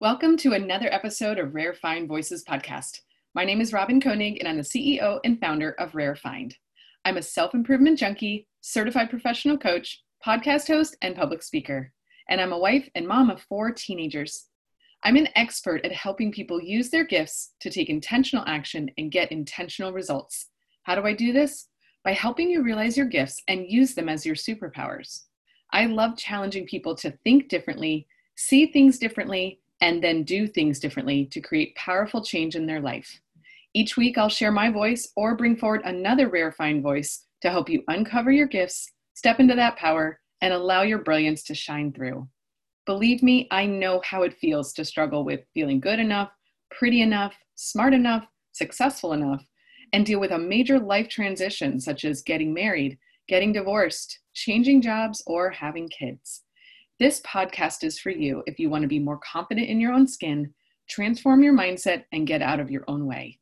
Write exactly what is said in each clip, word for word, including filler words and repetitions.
Welcome to another episode of Rare Find Voices podcast. My name is Robin Koenig, and I'm the C E O and founder of Rare Find. I'm a self-improvement junkie, certified professional coach, podcast host, and public speaker. And I'm a wife and mom of four teenagers. I'm an expert at helping people use their gifts to take intentional action and get intentional results. How do I do this? By helping you realize your gifts and use them as your superpowers. I love challenging people to think differently, see things differently, and then do things differently to create powerful change in their life. Each week, I'll share my voice or bring forward another Rare Find voice to help you uncover your gifts, step into that power, and allow your brilliance to shine through. Believe me, I know how it feels to struggle with feeling good enough, pretty enough, smart enough, successful enough, and deal with a major life transition such as getting married, getting divorced, changing jobs, or having kids. This podcast is for you if you want to be more confident in your own skin, transform your mindset, and get out of your own way.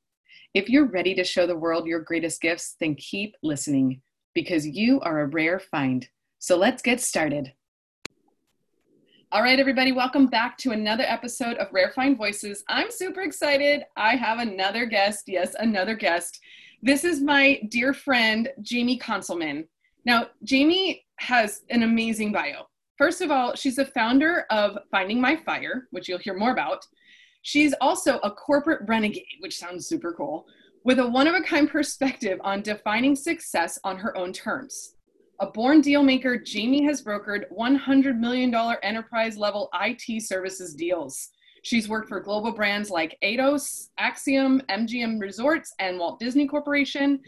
If you're ready to show the world your greatest gifts, then keep listening because you are a rare find. So let's get started. All right, everybody, welcome back to another episode of Rare Find Voices. I'm super excited. I have another guest. Yes, another guest. This is my dear friend, Jamie Consulman. Now, Jamie has an amazing bio. First of all, she's the founder of Finding My Fire, which you'll hear more about. She's also a corporate renegade, which sounds super cool, with a one-of-a-kind perspective on defining success on her own terms. A born dealmaker, Jamie has brokered one hundred million dollars enterprise-level I T services deals. She's worked for global brands like Atos, Axiom, M G M Resorts, and Walt Disney Corporation.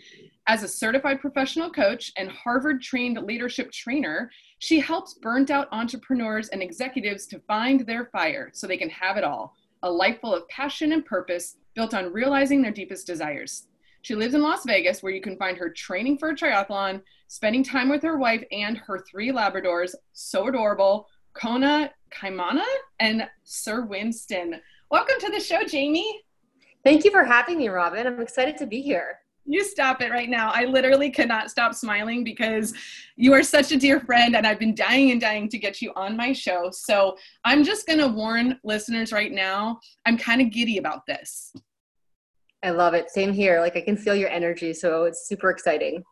As a certified professional coach and Harvard-trained leadership trainer, she helps burnt-out entrepreneurs and executives to find their fire so they can have it all, a life full of passion and purpose built on realizing their deepest desires. She lives in Las Vegas, where you can find her training for a triathlon, spending time with her wife and her three Labradors, so adorable, Kona, Kaimana, and Sir Winston. Welcome to the show, Jamie. Thank you for having me, Robin. I'm excited to be here. You stop it right now. I literally cannot stop smiling because you are such a dear friend, and I've been dying and dying to get you on my show. So I'm just going to warn listeners right now, I'm kind of giddy about this. I love it. Same here. Like, I can feel your energy. So it's super exciting.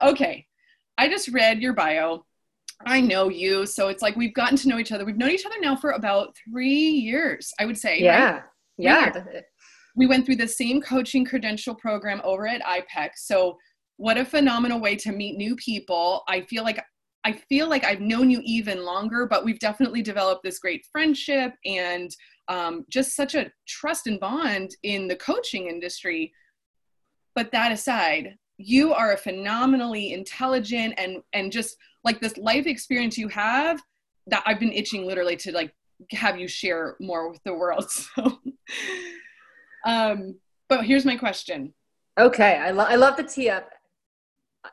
Okay. I just read your bio. I know you. So it's like, we've gotten to know each other. We've known each other now for about three years, I would say. Yeah. Right? Yeah. yeah. We went through the same coaching credential program over at I P E C. So what a phenomenal way to meet new people. I feel like, I feel like I've known you even longer, but we've definitely developed this great friendship and um, just such a trust and bond in the coaching industry. But that aside, you are a phenomenally intelligent and, and just like this life experience you have that I've been itching literally to like have you share more with the world. So. Um, but here's my question. Okay. I, lo- I love the tee up.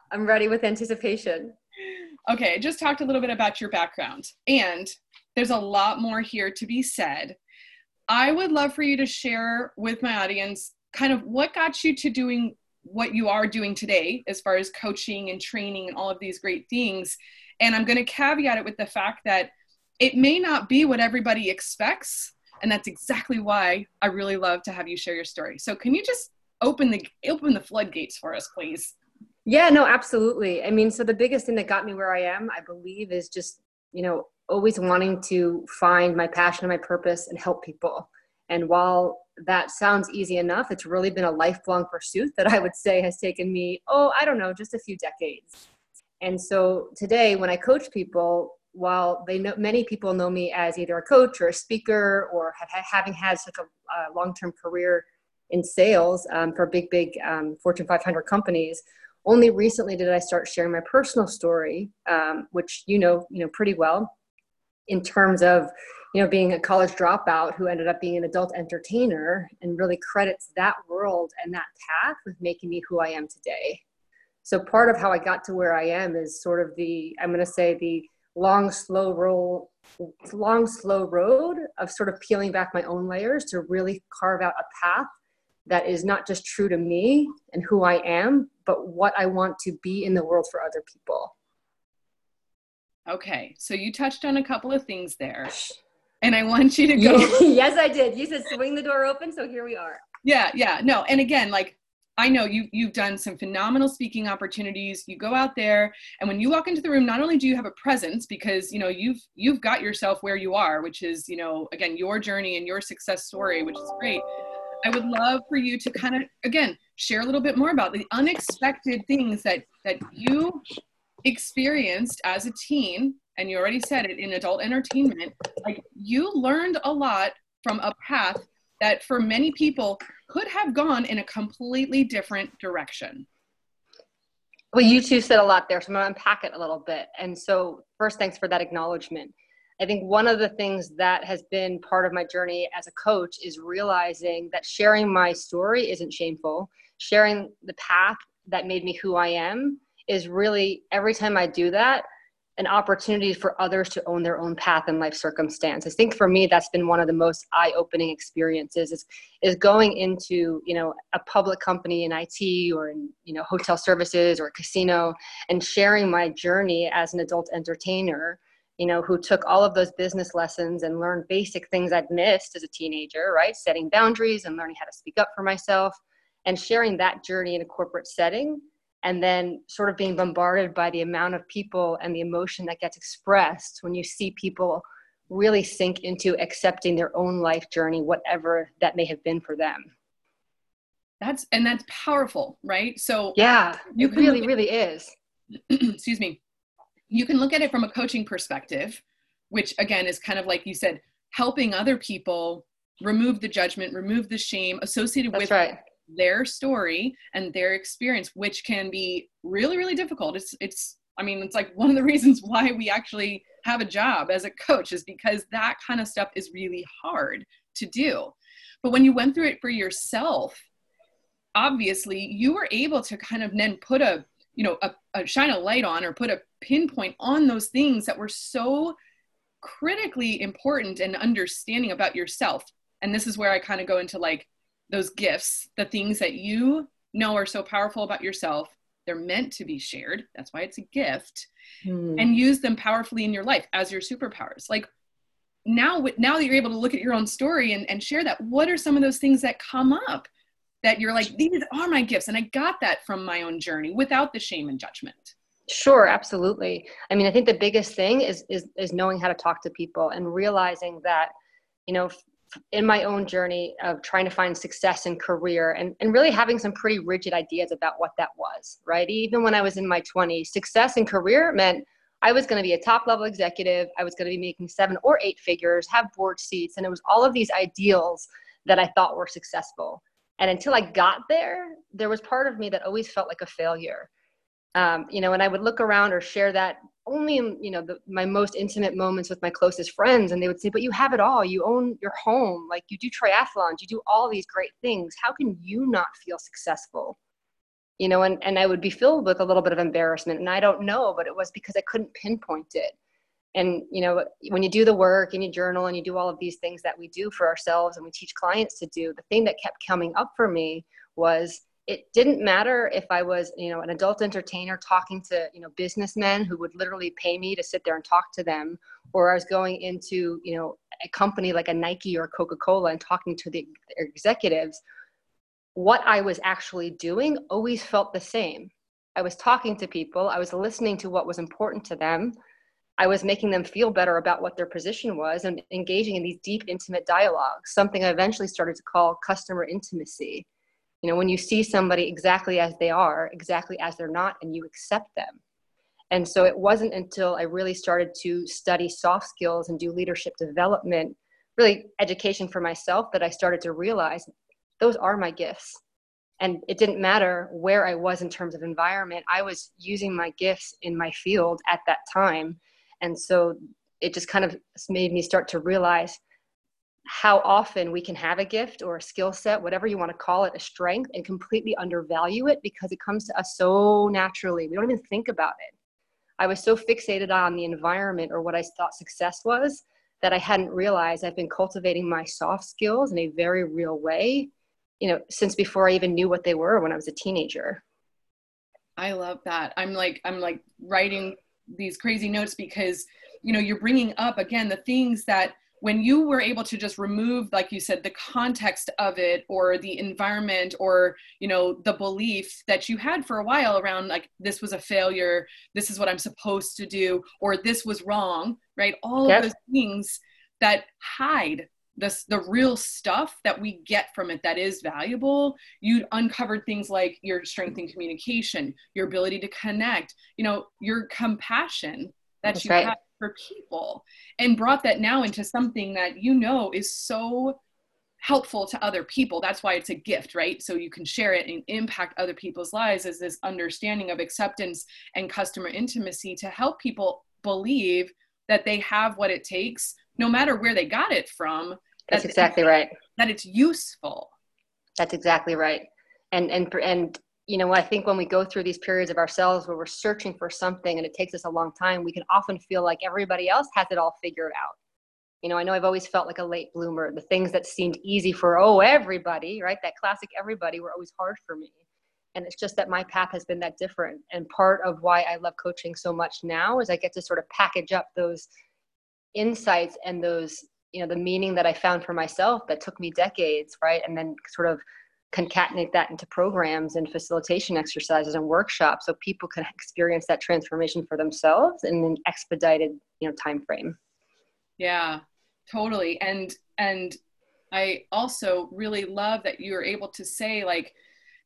I'm ready with anticipation. Okay. I just talked a little bit about your background, and there's a lot more here to be said. I would love for you to share with my audience kind of what got you to doing what you are doing today, as far as coaching and training and all of these great things. And I'm going to caveat it with the fact that it may not be what everybody expects. And that's exactly why I really love to have you share your story. So can you just open the open the floodgates for us, please? Yeah, no, absolutely. I mean, so the biggest thing that got me where I am, I believe, is just, you know, always wanting to find my passion and my purpose and help people. And while that sounds easy enough, it's really been a lifelong pursuit that I would say has taken me, oh, I don't know, just a few decades. And so today when I coach people, while they know many people know me as either a coach or a speaker or have, having had such a uh, long-term career in sales um, for big, big um, Fortune five hundred companies, only recently did I start sharing my personal story, um, which you know, you know pretty well, in terms of you know being a college dropout who ended up being an adult entertainer, and really credits that world and that path with making me who I am today. So part of how I got to where I am is sort of the I'm going to say the long, slow roll, long, slow road of sort of peeling back my own layers to really carve out a path that is not just true to me and who I am, but what I want to be in the world for other people. Okay. So you touched on a couple of things there. and I want you to go. Yes, I did. You said swing the door open. So here we are. Yeah. Yeah. No. And again, like, I know you, you've done some phenomenal speaking opportunities. You go out there, and when you walk into the room, not only do you have a presence because, you know, you've, you've got yourself where you are, which is, you know, again, your journey and your success story, which is great. I would love for you to kind of, again, share a little bit more about the unexpected things that, that you experienced as a teen, and you already said it, in adult entertainment. Like, you learned a lot from a path that for many people could have gone in a completely different direction. Well, you two said a lot there, so I'm gonna unpack it a little bit. And so first, thanks for that acknowledgement. I think one of the things that has been part of my journey as a coach is realizing that sharing my story isn't shameful. Sharing the path that made me who I am is really, every time I do that, an opportunity for others to own their own path and life circumstance. I think for me, that's been one of the most eye-opening experiences is, is going into, you know, a public company in I T or in, you know, hotel services or a casino, and sharing my journey as an adult entertainer, you know, who took all of those business lessons and learned basic things I'd missed as a teenager, right? Setting boundaries and learning how to speak up for myself, and sharing that journey in a corporate setting. And then sort of being bombarded by the amount of people and the emotion that gets expressed when you see people really sink into accepting their own life journey, whatever that may have been for them. That's, and that's powerful, right? So yeah, you it really, really is. Excuse me. You can look at it from a coaching perspective, which again is kind of like you said, helping other people remove the judgment, remove the shame associated that's with right. their story and their experience, which can be really, really difficult. It's, it's, I mean, it's like one of the reasons why we actually have a job as a coach is because that kind of stuff is really hard to do. But when you went through it for yourself, obviously you were able to kind of then put a, you know, a, a shine a light on or put a pinpoint on those things that were so critically important and understanding about yourself. And this is where I kind of go into like, those gifts, the things that you know are so powerful about yourself, they're meant to be shared. That's why it's a gift. Mm. And use them powerfully in your life as your superpowers. Like now, now that you're able to look at your own story and, and share that, what are some of those things that come up that you're like, these are my gifts, and I got that from my own journey without the shame and judgment? Sure, absolutely. I mean, I think the biggest thing is is, is knowing how to talk to people and realizing that, you know, in my own journey of trying to find success in career and, and really having some pretty rigid ideas about what that was, right? Even when I was in my twenties, success in career meant I was going to be a top level executive. I was going to be making seven or eight figures, have board seats. And it was all of these ideals that I thought were successful. And until I got there, there was part of me that always felt like a failure. Um, you know, and I would look around or share that only in, you know, the, my most intimate moments with my closest friends. And they would say, but you have it all. You own your home. Like you do triathlons, you do all these great things. How can you not feel successful? You know, and, and I would be filled with a little bit of embarrassment, and I don't know, but it was because I couldn't pinpoint it. And, you know, when you do the work and you journal and you do all of these things that we do for ourselves and we teach clients to do, the thing that kept coming up for me was, it didn't matter if I was, you know, an adult entertainer talking to, you know, businessmen who would literally pay me to sit there and talk to them, or I was going into, you know, a company like a Nike or Coca-Cola and talking to the executives. What I was actually doing always felt the same. I was talking to people. I was listening to what was important to them. I was making them feel better about what their position was and engaging in these deep, intimate dialogues, something I eventually started to call customer intimacy. You know, when you see somebody exactly as they are, exactly as they're not, and you accept them. And so it wasn't until I really started to study soft skills and do leadership development, really education for myself, that I started to realize those are my gifts. And it didn't matter where I was in terms of environment. I was using my gifts in my field at that time. And so it just kind of made me start to realize how often we can have a gift or a skill set, whatever you want to call it, a strength, and completely undervalue it because it comes to us so naturally. We don't even think about it. I was so fixated on the environment or what I thought success was that I hadn't realized I've been cultivating my soft skills in a very real way, you know, since before I even knew what they were when I was a teenager. I love that. I'm like, I'm like writing these crazy notes because, you know, you're bringing up again, the things that when you were able to just remove, like you said, the context of it or the environment or, you know, the belief that you had for a while around like, this was a failure, this is what I'm supposed to do, or this was wrong, right? All yep. of those things that hide this, the real stuff that we get from it that is valuable. You uncovered things like your strength in communication, your ability to connect, you know, your compassion that That's you right. have for people, and brought that now into something that you know is so helpful to other people. That's why it's a gift, right? So you can share it and impact other people's lives, as this understanding of acceptance and customer intimacy to help people believe that they have what it takes, no matter where they got it from. That's that exactly right. That it's useful. That's exactly right. And, and, and, you know, I think when we go through these periods of ourselves where we're searching for something and it takes us a long time, we can often feel like everybody else has it all figured out. You know, I know I've always felt like a late bloomer. The things that seemed easy for, oh, everybody, right? That classic everybody were always hard for me. And it's just that my path has been that different. And part of why I love coaching so much now is I get to sort of package up those insights and those, you know, the meaning that I found for myself that took me decades, right? And then sort of concatenate that into programs and facilitation exercises and workshops so people can experience that transformation for themselves in an expedited, you know, time frame. Yeah, totally. And and I also really love that you are able to say like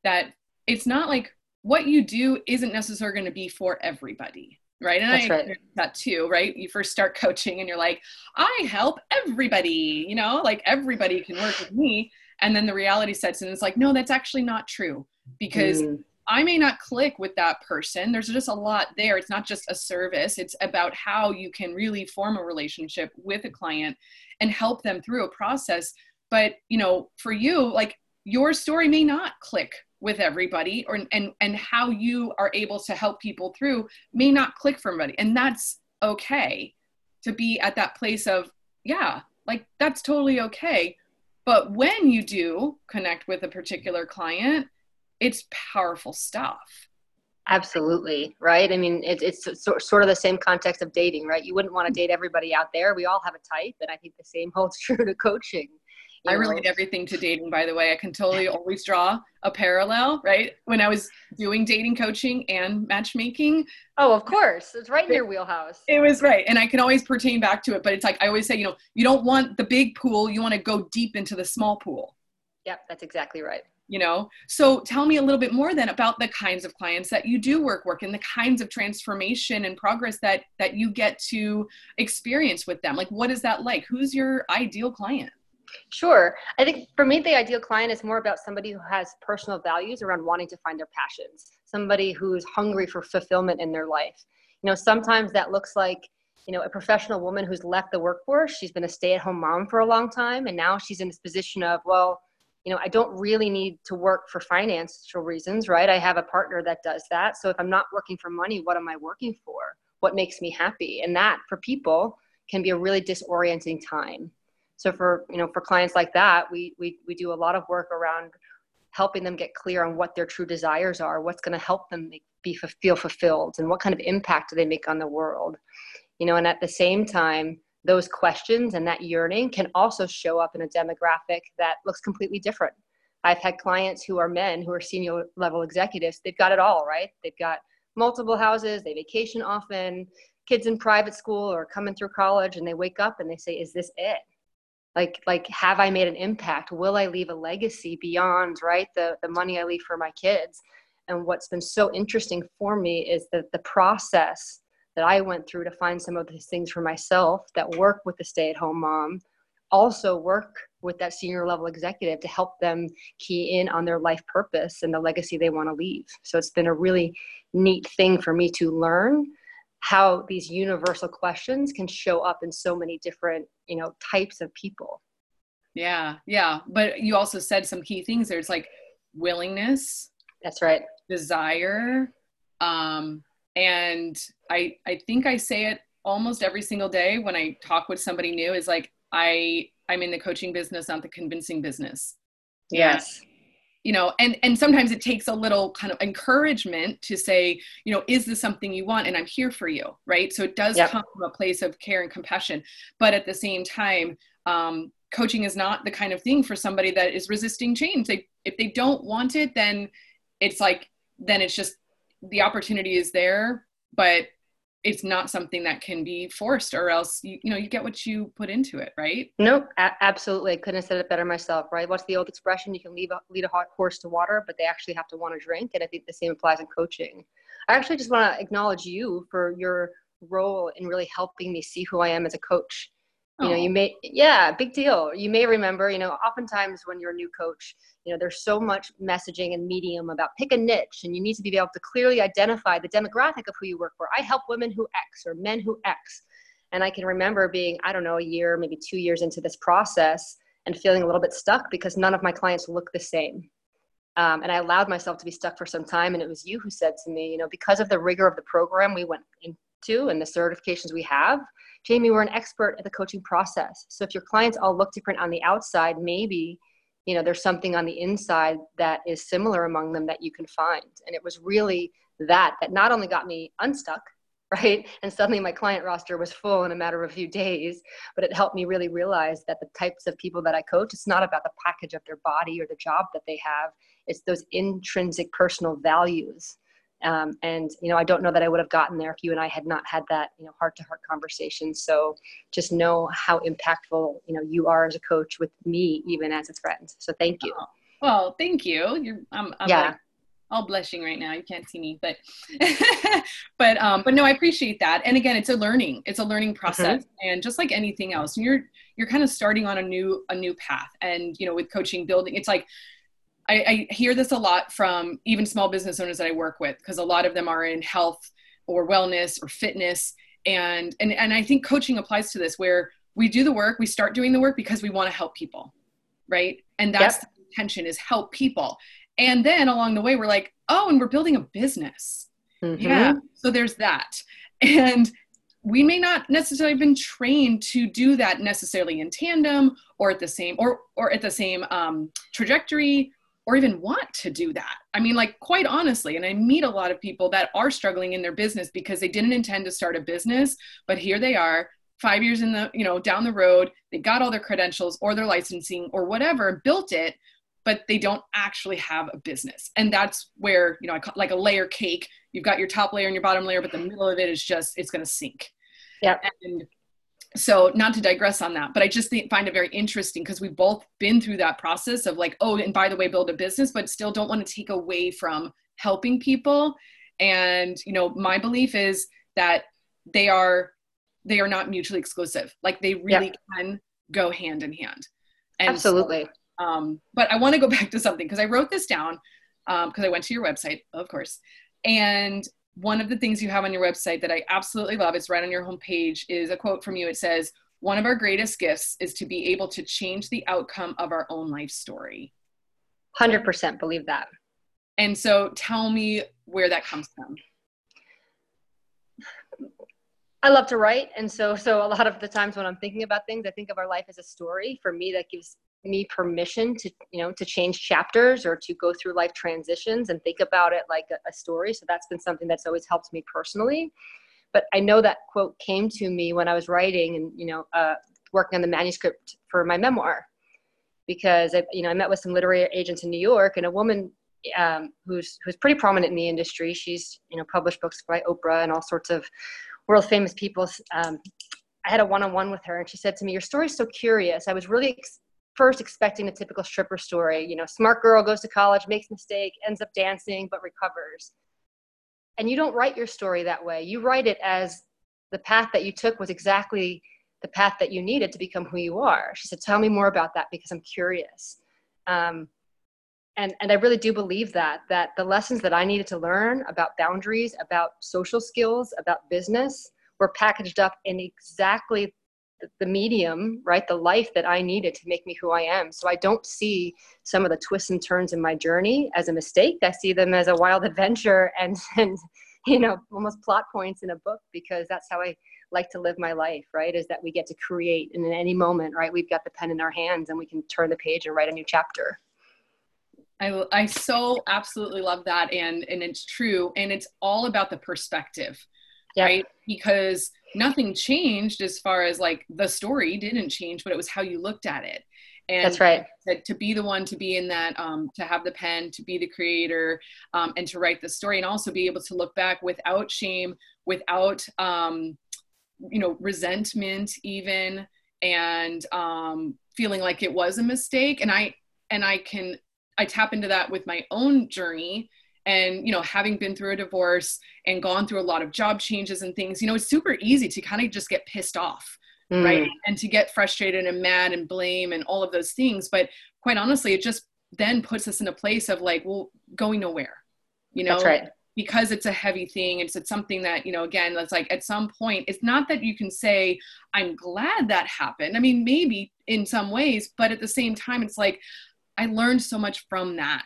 that it's not like what you do isn't necessarily going to be for everybody. Right. And That's I right. that too, right? You first start coaching and you're like, I help everybody, you know, like everybody can work with me. And then the reality sets in. It's like, no, that's actually not true, because mm. I may not click with that person. There's just a lot there. It's not just a service. It's about how you can really form a relationship with a client and help them through a process. But, you know, for you, like your story may not click with everybody, or and and how you are able to help people through may not click for everybody. And that's okay to be at that place of, yeah, like that's totally okay. But when you do connect with a particular client, it's powerful stuff. Absolutely, right? I mean, it, it's so, sort of the same context of dating, right? You wouldn't want to date everybody out there. We all have a type, and I think the same holds true to coaching. You know? I relate everything to dating, by the way. I can totally always draw a parallel, right? When I was doing dating coaching and matchmaking. Oh, of course. It's right in your wheelhouse. It was right. And I can always pertain back to it. But it's like, I always say, you know, you don't want the big pool. You want to go deep into the small pool. Yep, that's exactly right. You know, so tell me a little bit more then about the kinds of clients that you do work work and the kinds of transformation and progress that that you get to experience with them. Like, what is that like? Who's your ideal client? Sure. I think for me, the ideal client is more about somebody who has personal values around wanting to find their passions, somebody who's hungry for fulfillment in their life. You know, sometimes that looks like, you know, a professional woman who's left the workforce. She's been a stay-at-home mom for a long time. And now she's in this position of, well, you know, I don't really need to work for financial reasons, right? I have a partner that does that. So if I'm not working for money, what am I working for? What makes me happy? And that for people can be a really disorienting time. So for, you know, for clients like that, we, we, we do a lot of work around helping them get clear on what their true desires are, what's going to help them make, be, feel fulfilled, and what kind of impact do they make on the world. You know, and at the same time, those questions and that yearning can also show up in a demographic that looks completely different. I've had clients who are men who are senior level executives. They've got it all, right? They've got multiple houses, they vacation often, kids in private school or coming through college, and they wake up and they say, is this it? Like, like, have I made an impact? Will I leave a legacy beyond, right, the, the money I leave for my kids? And what's been so interesting for me is that the process that I went through to find some of these things for myself that work with the stay-at-home mom, also work with that senior level executive to help them key in on their life purpose and the legacy they want to leave. So it's been a really neat thing for me to learn how these universal questions can show up in so many different, you know, types of people. Yeah. Yeah. But you also said some key things. There's like willingness. That's right. Desire. Um, and I, I think I say it almost every single day when I talk with somebody new is like, I, I'm in the coaching business, not the convincing business. Yes. And you know, and, and sometimes it takes a little kind of encouragement to say, you know, is this something you want? And I'm here for you, right? So it does yep. come from a place of care and compassion. But at the same time, um, coaching is not the kind of thing for somebody that is resisting change. They, if they don't want it, then it's like, then it's just, the opportunity is there, but it's not something that can be forced, or else, you, you know, you get what you put into it, right? Nope, a- absolutely. Couldn't have said it better myself, right? What's the old expression? You can leave a, lead a hot horse to water, but they actually have to want to drink. And I think the same applies in coaching. I actually just want to acknowledge you for your role in really helping me see who I am as a coach. You know, you may, yeah, big deal. You may remember, you know, oftentimes when you're a new coach, you know, there's so much messaging and medium about pick a niche, and you need to be able to clearly identify the demographic of who you work for. I help women who X or men who X. And I can remember being, I don't know, a year, maybe two years into this process and feeling a little bit stuck because none of my clients look the same. Um, and I allowed myself to be stuck for some time. And it was you who said to me, you know, because of the rigor of the program we went into and the certifications we have, Jamie, we're an expert at the coaching process. So if your clients all look different on the outside, maybe, you know, there's something on the inside that is similar among them that you can find. And it was really that, that not only got me unstuck, right? And suddenly my client roster was full in a matter of a few days, but it helped me really realize that the types of people that I coach, it's not about the package of their body or the job that they have. It's those intrinsic personal values. Um, and, you know, I don't know that I would have gotten there if you and I had not had that, you know, heart to heart conversation. So just know how impactful, you know, you are as a coach with me, even as a friend. So thank you. Oh, well, thank you. You're, I'm, I'm yeah. like all blushing right now. You can't see me, but, but, um, but no, I appreciate that. And again, it's a learning, it's a learning process. Mm-hmm. And just like anything else, you're, you're kind of starting on a new, a new path. And, you know, with coaching building, it's like, I, I hear this a lot from even small business owners that I work with, because a lot of them are in health or wellness or fitness. And, and, and I think coaching applies to this, where we do the work, we start doing the work because we want to help people. Right. And that's yep. the intention, is help people. And then along the way, we're like, oh, and we're building a business. Mm-hmm. Yeah. So there's that. And we may not necessarily have been trained to do that necessarily in tandem or at the same, or, or at the same um, trajectory, or even want to do that. I mean, like, quite honestly, and I meet a lot of people that are struggling in their business because they didn't intend to start a business, but here they are five years in the, you know, down the road, they got all their credentials or their licensing or whatever, built it, but they don't actually have a business. And that's where, you know, like a layer cake, you've got your top layer and your bottom layer, but the middle of it is just, it's going to sink. Yeah. And so not to digress on that, but I just think, find it very interesting, because we've both been through that process of like, oh, and by the way, build a business, but still don't want to take away from helping people. And, you know, my belief is that they are, they are not mutually exclusive. Like, they really yep. can go hand in hand. And absolutely. So, um, but I want to go back to something, because I wrote this down, um, because I went to your website, of course. And one of the things you have on your website that I absolutely love, it's right on your homepage, is a quote from you. It says, one of our greatest gifts is to be able to change the outcome of our own life story. one hundred percent believe that. And so tell me where that comes from. I love to write. And so, so a lot of the times when I'm thinking about things, I think of our life as a story. For me, that gives me permission to, you know, to change chapters or to go through life transitions and think about it like a, a story. So that's been something that's always helped me personally. But I know that quote came to me when I was writing and, you know, uh, working on the manuscript for my memoir, because I, you know, I met with some literary agents in New York, and a woman um, who's, who's pretty prominent in the industry. She's, you know, published books by Oprah and all sorts of world famous people. Um, I had a one-on-one with her, and she said to me, your story's so curious. I was really ex- First, expecting the typical stripper story, you know, smart girl goes to college, makes a mistake, ends up dancing, but recovers. And you don't write your story that way. You write it as the path that you took was exactly the path that you needed to become who you are. She said, tell me more about that, because I'm curious. Um, and, and I really do believe that, that the lessons that I needed to learn about boundaries, about social skills, about business, were packaged up in exactly the medium, right? The life that I needed to make me who I am. So I don't see some of the twists and turns in my journey as a mistake. I see them as a wild adventure and, and, you know, almost plot points in a book, because that's how I like to live my life, right? Is that we get to create, and in any moment, right? We've got the pen in our hands and we can turn the page and write a new chapter. I, I so absolutely love that. And, and it's true. And it's all about the perspective, yep. right? Because nothing changed as far as like the story didn't change, but it was how you looked at it. And that's right. To be the one, to be in that, um, to have the pen, to be the creator, um, and to write the story, and also be able to look back without shame, without, um, you know, resentment even, and um, feeling like it was a mistake. And I, and I can, I tap into that with my own journey. And, you know, having been through a divorce and gone through a lot of job changes and things, you know, it's super easy to kind of just get pissed off. Mm. Right. And to get frustrated and mad and blame and all of those things. But quite honestly, it just then puts us in a place of like, well, going nowhere, you know, that's right. Because it's a heavy thing. It's, it's something that, you know, again, that's like at some point, it's not that you can say, I'm glad that happened. I mean, maybe in some ways, but at the same time, it's like, I learned so much from that.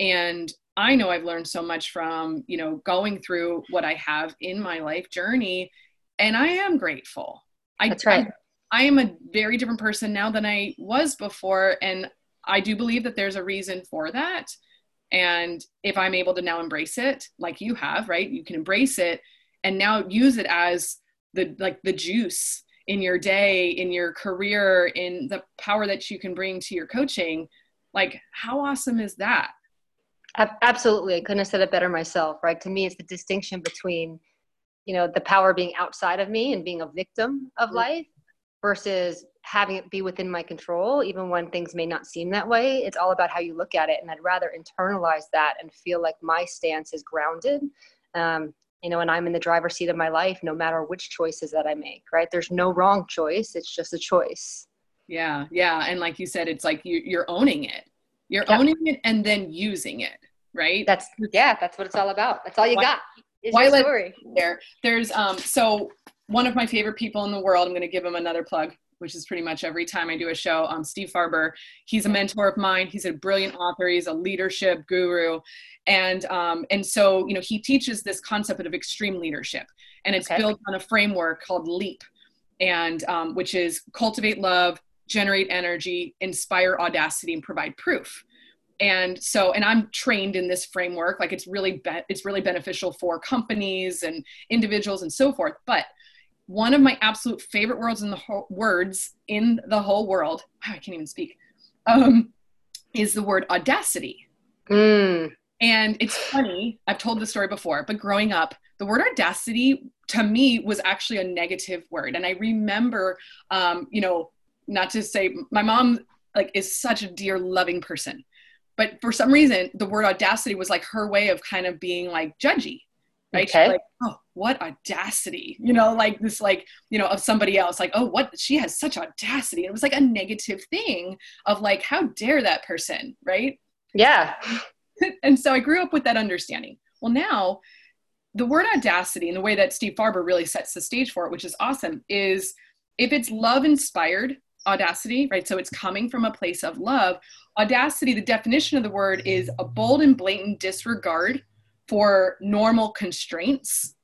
And I know I've learned so much from, you know, going through what I have in my life journey. And I am grateful. I, That's right. I, I am a very different person now than I was before. And I do believe that there's a reason for that. And if I'm able to now embrace it, like you have, right? You can embrace it and now use it as the, like the juice in your day, in your career, in the power that you can bring to your coaching. Like, how awesome is that? Absolutely. I couldn't have said it better myself, right? To me, it's the distinction between, you know, the power being outside of me and being a victim of life versus having it be within my control, even when things may not seem that way. It's all about how you look at it. And I'd rather internalize that and feel like my stance is grounded. Um, you know, and I'm in the driver's seat of my life, no matter which choices that I make, right? There's no wrong choice. It's just a choice. Yeah. Yeah. And like you said, it's like you, you're owning it. You're yeah. owning it and then using it, right? That's yeah. That's what it's all about. That's all you why, got. Is why your story. There, there's um. So one of my favorite people in the world. I'm going to give him another plug, which is pretty much every time I do a show. Um, Steve Farber. He's a mentor of mine. He's a brilliant author. He's a leadership guru, and um. And so you know, he teaches this concept of extreme leadership, and it's okay. built on a framework called LEAP, and um, which is cultivate love, generate energy, inspire audacity, and provide proof. And so, and I'm trained in this framework, like it's really, be- it's really beneficial for companies and individuals and so forth. But one of my absolute favorite words in the ho- words in the whole world, wow, I can't even speak, um, is the word audacity. Mm. And it's funny, I've told this story before, but growing up, the word audacity to me was actually a negative word. And I remember, um, you know, not to say my mom like is such a dear loving person, but for some reason the word audacity was like her way of kind of being like judgy, right? Okay. She's like, oh, what audacity, you know, like this, like, you know, of somebody else, like, oh, what, she has such audacity. It was like a negative thing of like, how dare that person, right? Yeah. And so I grew up with that understanding. Well, now the word audacity and the way that Steve Farber really sets the stage for it, which is awesome, is if it's love inspired, audacity, right? So it's coming from a place of love. Audacity, the definition of the word is a bold and blatant disregard for normal constraints.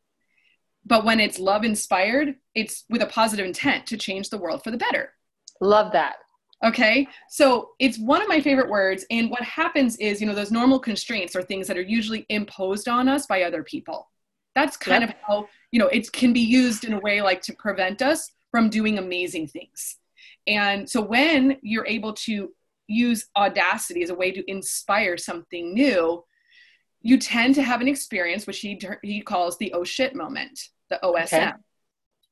But when it's love inspired, it's with a positive intent to change the world for the better. Love that. Okay. So it's one of my favorite words. And what happens is, you know, those normal constraints are things that are usually imposed on us by other people. That's kind yep. of how, you know, it can be used in a way like to prevent us from doing amazing things. And so when you're able to use audacity as a way to inspire something new, you tend to have an experience, which he he calls the oh shit moment, the O S M, okay.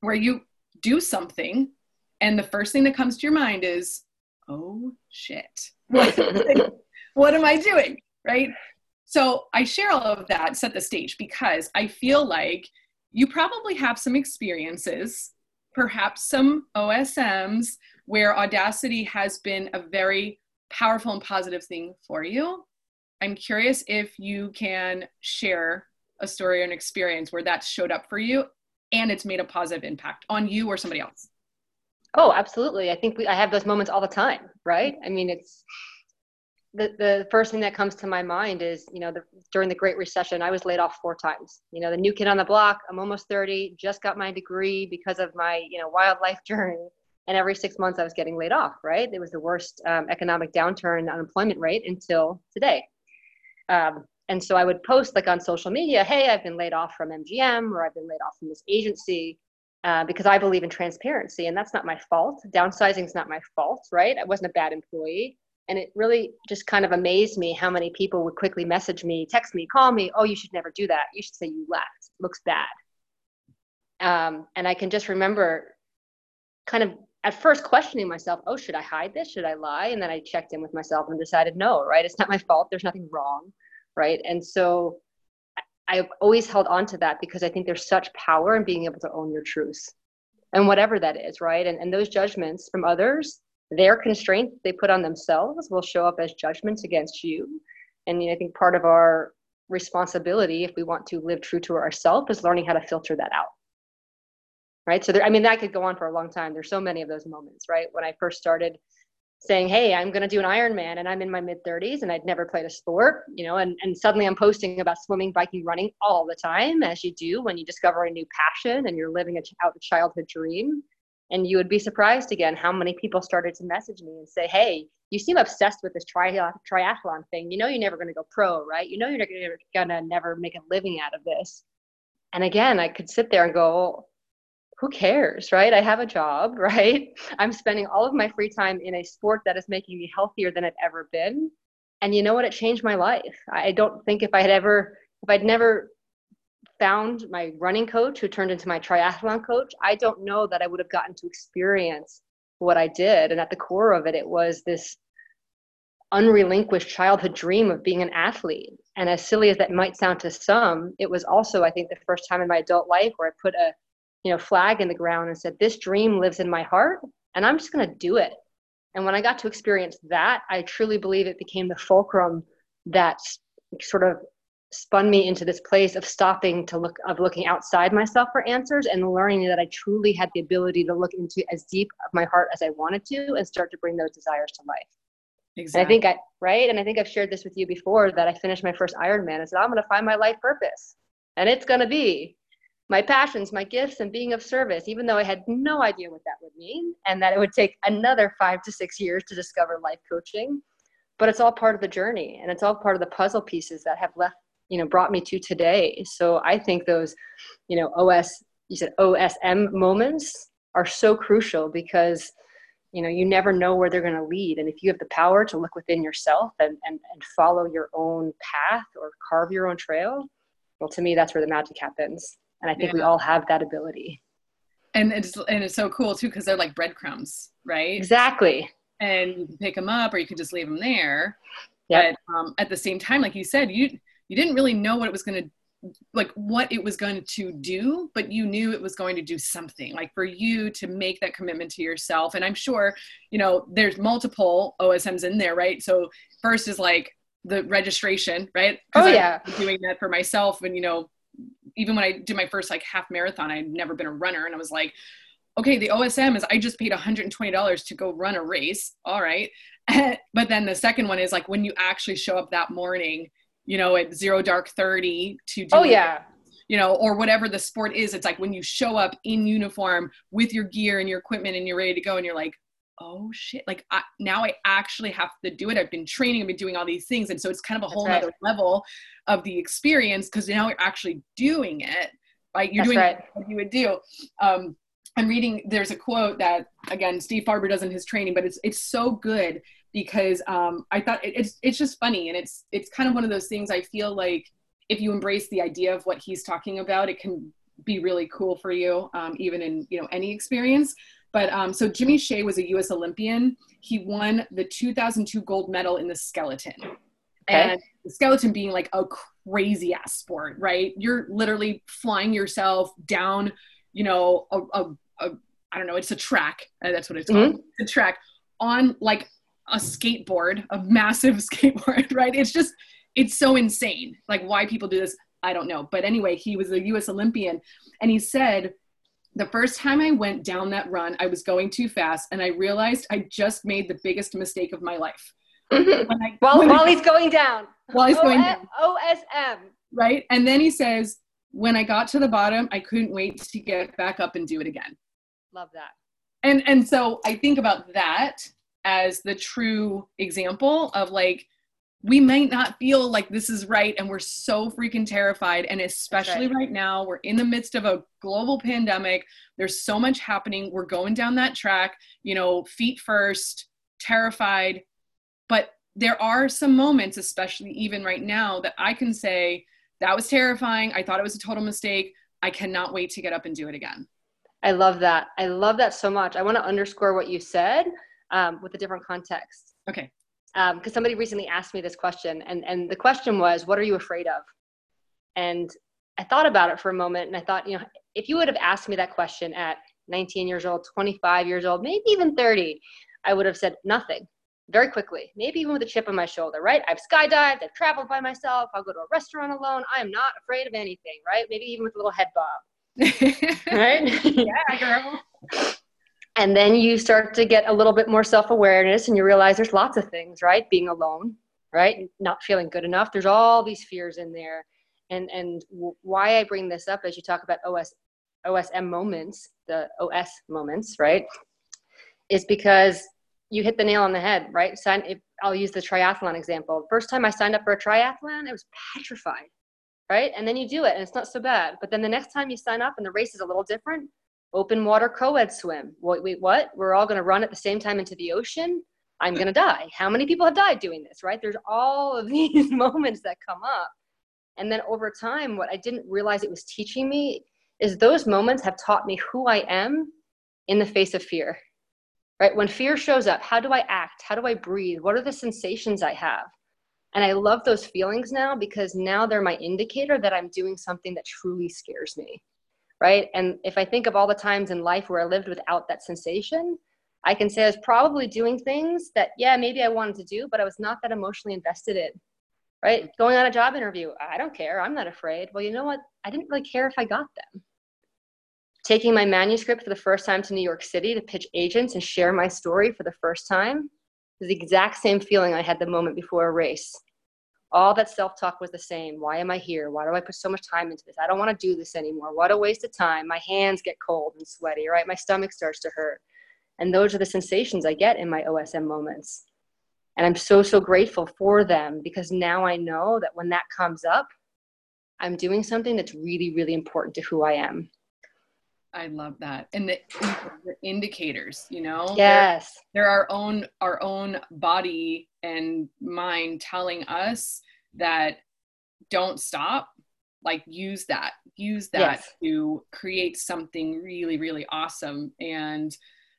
where you do something and the first thing that comes to your mind is, oh shit, what am I doing, right? So I share all of that, set the stage, because I feel like you probably have some experiences, perhaps some O S Ms, where audacity has been a very powerful and positive thing for you. I'm curious if you can share a story or an experience where that showed up for you and it's made a positive impact on you or somebody else. Oh, absolutely. I think we, I have those moments all the time, right? I mean, it's the, the first thing that comes to my mind is, you know, the, during the Great Recession, I was laid off four times. You know, the new kid on the block, I'm almost thirty, just got my degree because of my, you know, wildlife journey. And every six months I was getting laid off, right? It was the worst um, economic downturn unemployment rate until today. Um, and so I would post like on social media, hey, I've been laid off from M G M, or I've been laid off from this agency, uh, because I believe in transparency, and that's not my fault. Downsizing is not my fault, right? I wasn't a bad employee. And it really just kind of amazed me how many people would quickly message me, text me, call me, oh, you should never do that. You should say you left. It looks bad. Um, and I can just remember kind of at first questioning myself, oh, should I hide this? Should I lie? And then I checked in with myself and decided, no, right? It's not my fault. There's nothing wrong, right? And so I've always held on to that because I think there's such power in being able to own your truth and whatever that is, right? And, and those judgments from others, their constraints they put on themselves will show up as judgments against you. And you know, I think part of our responsibility, if we want to live true to ourselves, is learning how to filter that out. Right. So there, I mean, that could go on for a long time. There's so many of those moments, right? When I first started saying, hey, I'm going to do an Ironman, and I'm in my mid thirties and I'd never played a sport, you know, and, and suddenly I'm posting about swimming, biking, running all the time, as you do when you discover a new passion and you're living a, out a childhood dream. And you would be surprised again, how many people started to message me and say, hey, you seem obsessed with this triathlon, triathlon thing. You know, you're never going to go pro, right? You know, you're going to never make a living out of this. And again, I could sit there and go, who cares, right? I have a job, right? I'm spending all of my free time in a sport that is making me healthier than I've ever been. And you know what? It changed my life. I don't think if I had ever, if I'd never found my running coach who turned into my triathlon coach, I don't know that I would have gotten to experience what I did. And at the core of it, it was this unrelinquished childhood dream of being an athlete. And as silly as that might sound to some, it was also, I think, the first time in my adult life where I put a you know, flag in the ground and said, this dream lives in my heart and I'm just going to do it. And when I got to experience that, I truly believe it became the fulcrum that sort of spun me into this place of stopping to look, of looking outside myself for answers and learning that I truly had the ability to look into as deep of my heart as I wanted to and start to bring those desires to life. Exactly. And I think I, right. And I think I've shared this with you before, that I finished my first Ironman and said, I'm going to find my life purpose, and it's going to be my passions, my gifts, and being of service, even though I had no idea what that would mean, and that it would take another five to six years to discover life coaching. But it's all part of the journey, and it's all part of the puzzle pieces that have left, you know, brought me to today. So I think those, you know, O S, you said O S M moments are so crucial because, you know, you never know where they're going to lead. And if you have the power to look within yourself and, and, and follow your own path or carve your own trail, well, to me, that's where the magic happens. And I think yeah. we all have that ability. And it's, and it's so cool too, because they're like breadcrumbs, right? Exactly. And you can pick them up or you can just leave them there. Yep. But um, at the same time, like you said, you you didn't really know what it was going to, like what it was going to do, but you knew it was going to do something. Like for you to make that commitment to yourself. And I'm sure, you know, there's multiple O S Ms in there, right? So first is like the registration, right? Oh yeah. I'm doing that for myself, and, you know, even when I did my first like half marathon, I'd never been a runner. And I was like, okay, the O S M is I just paid one hundred twenty dollars to go run a race. All right. But then the second one is like, when you actually show up that morning, you know, at zero dark thirty to do, oh, yeah. you know, or whatever the sport is, it's like when you show up in uniform with your gear and your equipment and you're ready to go and you're like, oh shit. Like I, now I actually have to do it. I've been training, I've been doing all these things. And so it's kind of a whole right. other level of the experience. Cause now you're actually doing it, right? You're That's doing right. what you would do. Um, I'm reading, there's a quote that again, Steve Farber does in his training, but it's, it's so good because um, I thought it, it's, it's just funny. And it's, it's kind of one of those things. I feel like if you embrace the idea of what he's talking about, it can be really cool for you. Um, even in, you know, any experience. But um, so Jimmy Shea was a U S Olympian. He won the two thousand two gold medal in the skeleton. Okay. And the skeleton being like a crazy ass sport, right? You're literally flying yourself down, you know, a, a, a I don't know, it's a track. That's what it's called. Mm-hmm. It's a track on like a skateboard, a massive skateboard, right? It's just, it's so insane. Like why people do this, I don't know. But anyway, he was a U S Olympian, and he said, the first time I went down that run, I was going too fast, and I realized I just made the biggest mistake of my life. Mm-hmm. When I, while, when while I, he's going down. While he's O S M, going down. O S M. Right? And then he says, when I got to the bottom, I couldn't wait to get back up and do it again. Love that. And and so I think about that as the true example of like, we might not feel like this is right. And we're so freaking terrified. And especially right. right now, we're in the midst of a global pandemic. There's so much happening. We're going down that track, you know, feet first, terrified. But there are some moments, especially even right now, that I can say, that was terrifying. I thought it was a total mistake. I cannot wait to get up and do it again. I love that. I love that so much. I want to underscore what you said um, with a different context. Okay. Um, because somebody recently asked me this question, and, and the question was, what are you afraid of? And I thought about it for a moment, and I thought, you know, if you would have asked me that question at nineteen years old, twenty-five years old, maybe even thirty, I would have said nothing very quickly, maybe even with a chip on my shoulder, right? I've skydived, I've traveled by myself, I'll go to a restaurant alone, I'm not afraid of anything, right? Maybe even with a little head bob, right? Yeah, girl. And then you start to get a little bit more self-awareness, and you realize there's lots of things, right? Being alone, right? Not feeling good enough. There's all these fears in there. And and w- why I bring this up as you talk about O S, O S M moments, the O S moments, right? Is because you hit the nail on the head, right? Sign, if, I'll use the triathlon example. First time I signed up for a triathlon, I was petrified, right? And then you do it, and it's not so bad. But then the next time you sign up and the race is a little different, open water co-ed swim. Wait, wait, what? We're all going to run at the same time into the ocean. I'm going to die. How many people have died doing this, right? There's all of these moments that come up. And then over time, what I didn't realize it was teaching me is those moments have taught me who I am in the face of fear, right? When fear shows up, how do I act? How do I breathe? What are the sensations I have? And I love those feelings now, because now they're my indicator that I'm doing something that truly scares me. Right? And if I think of all the times in life where I lived without that sensation, I can say I was probably doing things that, yeah, maybe I wanted to do, but I was not that emotionally invested in, right? Going on a job interview, I don't care. I'm not afraid. Well, you know what? I didn't really care if I got them. Taking my manuscript for the first time to New York City to pitch agents and share my story for the first time is the exact same feeling I had the moment before a race. All that self-talk was the same. Why am I here? Why do I put so much time into this? I don't want to do this anymore. What a waste of time. My hands get cold and sweaty, right? My stomach starts to hurt. And those are the sensations I get in my O S M moments. And I'm so, so grateful for them, because now I know that when that comes up, I'm doing something that's really, really important to who I am. I love that. And the, the indicators, you know, yes, they're, they're our own, our own body and mind telling us that don't stop, like use that, use that yes. to create something really, really awesome. And,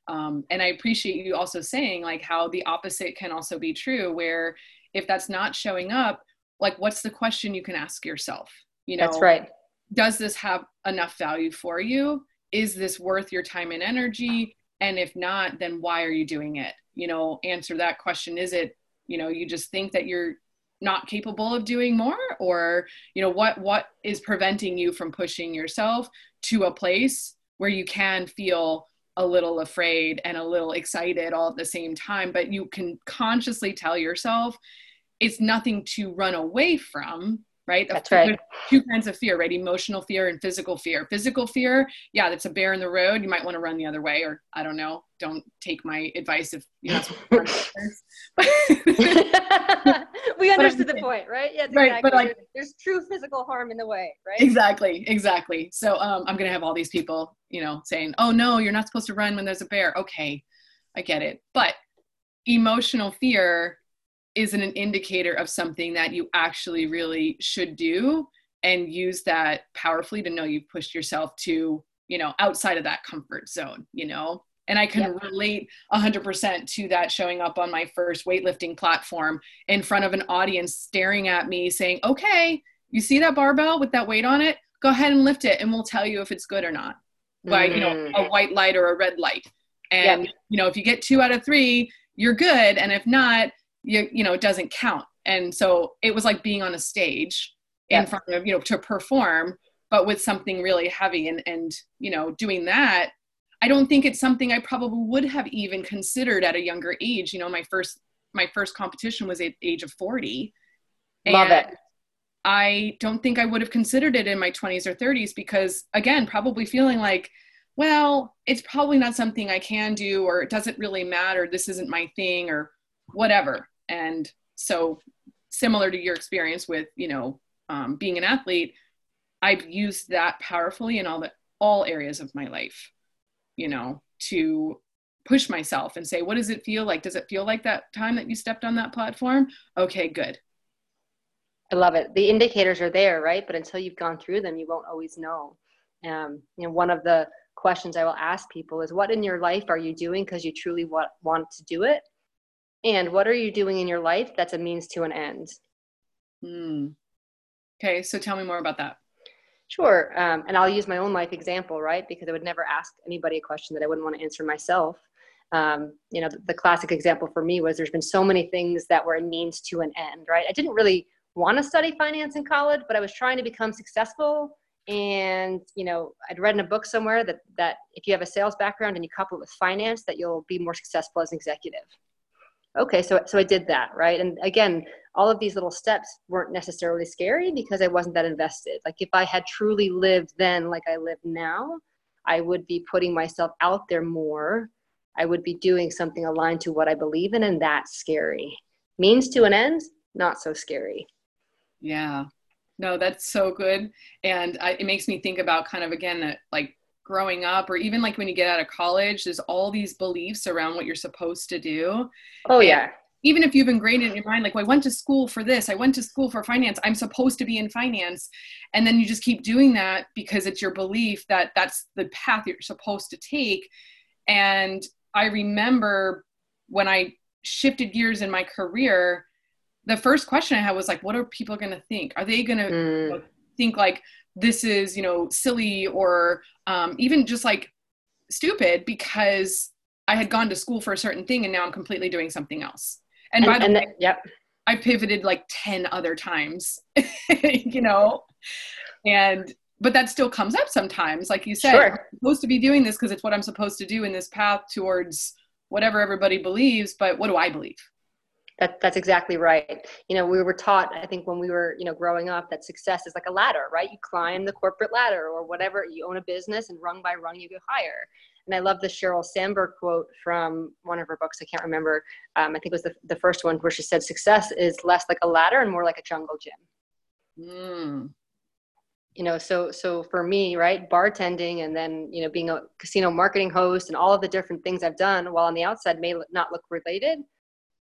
um, and I appreciate you also saying like how the opposite can also be true, where if that's not showing up, like what's the question you can ask yourself, you know, that's right. Does this have enough value for you? Is this worth your time and energy? And if not, then why are you doing it? You know, answer that question. Is it, you know, you just think that you're not capable of doing more, or, you know, what, what is preventing you from pushing yourself to a place where you can feel a little afraid and a little excited all at the same time, but you can consciously tell yourself it's nothing to run away from. Right? That's right. There's two kinds of fear, right? Emotional fear and physical fear. Physical fear, yeah, that's a bear in the road. You might want to run the other way, or I don't know. Don't take my advice if you know. We understood the point, right? Yeah, right. Exactly. But like, there's true physical harm in the way, right? Exactly, exactly. So um, I'm gonna have all these people, you know, saying, "Oh no, you're not supposed to run when there's a bear." Okay, I get it. But emotional fear isn't an indicator of something that you actually really should do, and use that powerfully to know you've pushed yourself to, you know, outside of that comfort zone, you know? And I can yep. relate a hundred percent to that showing up on my first weightlifting platform in front of an audience staring at me saying, okay, you see that barbell with that weight on it, go ahead and lift it. And we'll tell you if it's good or not by, mm. you know, a white light or a red light. And, yep. you know, if you get two out of three, you're good. And if not, You, you know, it doesn't count. And so it was like being on a stage yeah. in front of, you know, to perform, but with something really heavy. And, and, you know, doing that, I don't think it's something I probably would have even considered at a younger age. You know, my first, my first competition was at the age of forty. Love and it. I don't think I would have considered it in my twenties or thirties, because again, probably feeling like well, it's probably not something I can do, or it doesn't really matter, this isn't my thing, or whatever. And so similar to your experience with, you know, um, being an athlete, I've used that powerfully in all the, all areas of my life, you know, to push myself and say, what does it feel like? Does it feel like that time that you stepped on that platform? Okay, good. I love it. The indicators are there, right? But until you've gone through them, you won't always know. Um, you know, one of the questions I will ask people is, what in your life are you doing because you truly want, want to do it? And what are you doing in your life that's a means to an end? Hmm. Okay, so tell me more about that. Sure. Um, and I'll use my own life example, right? Because I would never ask anybody a question that I wouldn't want to answer myself. Um, you know, the, the classic example for me was there's been so many things that were a means to an end, right? I didn't really want to study finance in college, but I was trying to become successful. And, you know, I'd read in a book somewhere that, that if you have a sales background and you couple it with finance, that you'll be more successful as an executive. Okay. So, so I did that. Right. And again, all of these little steps weren't necessarily scary because I wasn't that invested. Like if I had truly lived then, like I live now, I would be putting myself out there more. I would be doing something aligned to what I believe in. And that's scary. Means to an end, not so scary. Yeah. No, that's so good. And I, it makes me think about kind of, again, like growing up, or even like when you get out of college, there's all these beliefs around what you're supposed to do. Oh, and yeah. Even if you've been ingrained in your mind, like, well, I went to school for this, I went to school for finance, I'm supposed to be in finance. And then you just keep doing that because it's your belief that that's the path you're supposed to take. And I remember when I shifted gears in my career, the first question I had was like, what are people going to think? Are they going to mm. think like this is, you know, silly, or um, even just like stupid because I had gone to school for a certain thing and now I'm completely doing something else. And, and by the and way, the, yep. I pivoted like ten other times, you know, and, but that still comes up sometimes. Like you said, sure. I'm supposed to be doing this because it's what I'm supposed to do in this path towards whatever everybody believes, but what do I believe? That, that's exactly right. You know, we were taught, I think when we were, you know, growing up, that success is like a ladder, right? You climb the corporate ladder or whatever, you own a business, and rung by rung, you go higher. And I love the Sheryl Sandberg quote from one of her books. I can't remember. Um, I think it was the, the first one where she said, success is less like a ladder and more like a jungle gym. Mm. You know, so, so for me, right, bartending and then, you know, being a casino marketing host and all of the different things I've done, while on the outside may not look related,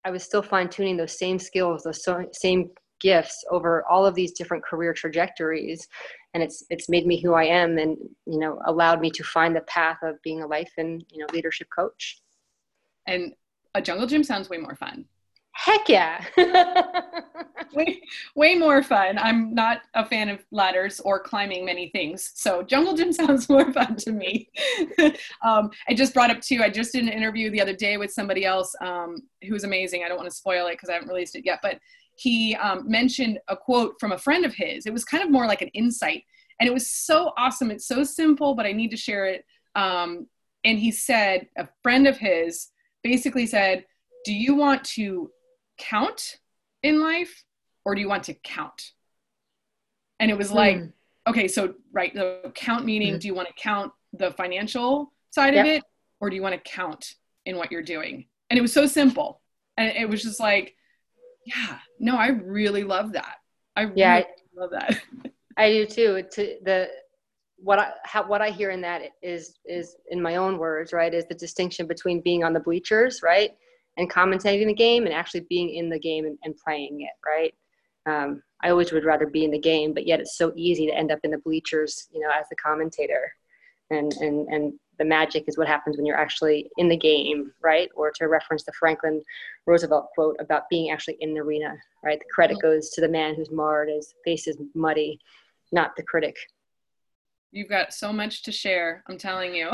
I was still fine tuning those same skills, those so, same gifts over all of these different career trajectories. And it's, it's made me who I am and, you know, allowed me to find the path of being a life and, you know, leadership coach. And a jungle gym sounds way more fun. Heck yeah. way, way more fun. I'm not a fan of ladders or climbing many things. So jungle gym sounds more fun to me. um, I just brought up too, I just did an interview the other day with somebody else um, who was amazing. I don't want to spoil it because I haven't released it yet, but he um, mentioned a quote from a friend of his. It was kind of more like an insight, and it was so awesome. It's so simple, but I need to share it. Um, and he said, a friend of his basically said, do you want to count in life, or do you want to count? And it was like, mm. okay, so right, the count meaning, mm. do you want to count the financial side yep. of it, or do you want to count in what you're doing? And it was so simple, and it was just like, yeah, no, I really love that. I really yeah, I, love that. I do too. It's the what I how, what I hear in that is is in my own words, right, is the distinction between being on the bleachers, right, and commentating the game, and actually being in the game and, and playing it, right? Um, I always would rather be in the game, but yet it's so easy to end up in the bleachers, you know, as the commentator. And and and the magic is what happens when you're actually in the game, right? Or to reference the Franklin Roosevelt quote about being actually in the arena, right? The credit goes to the man who's marred, his face is muddy, not the critic. You've got so much to share, I'm telling you.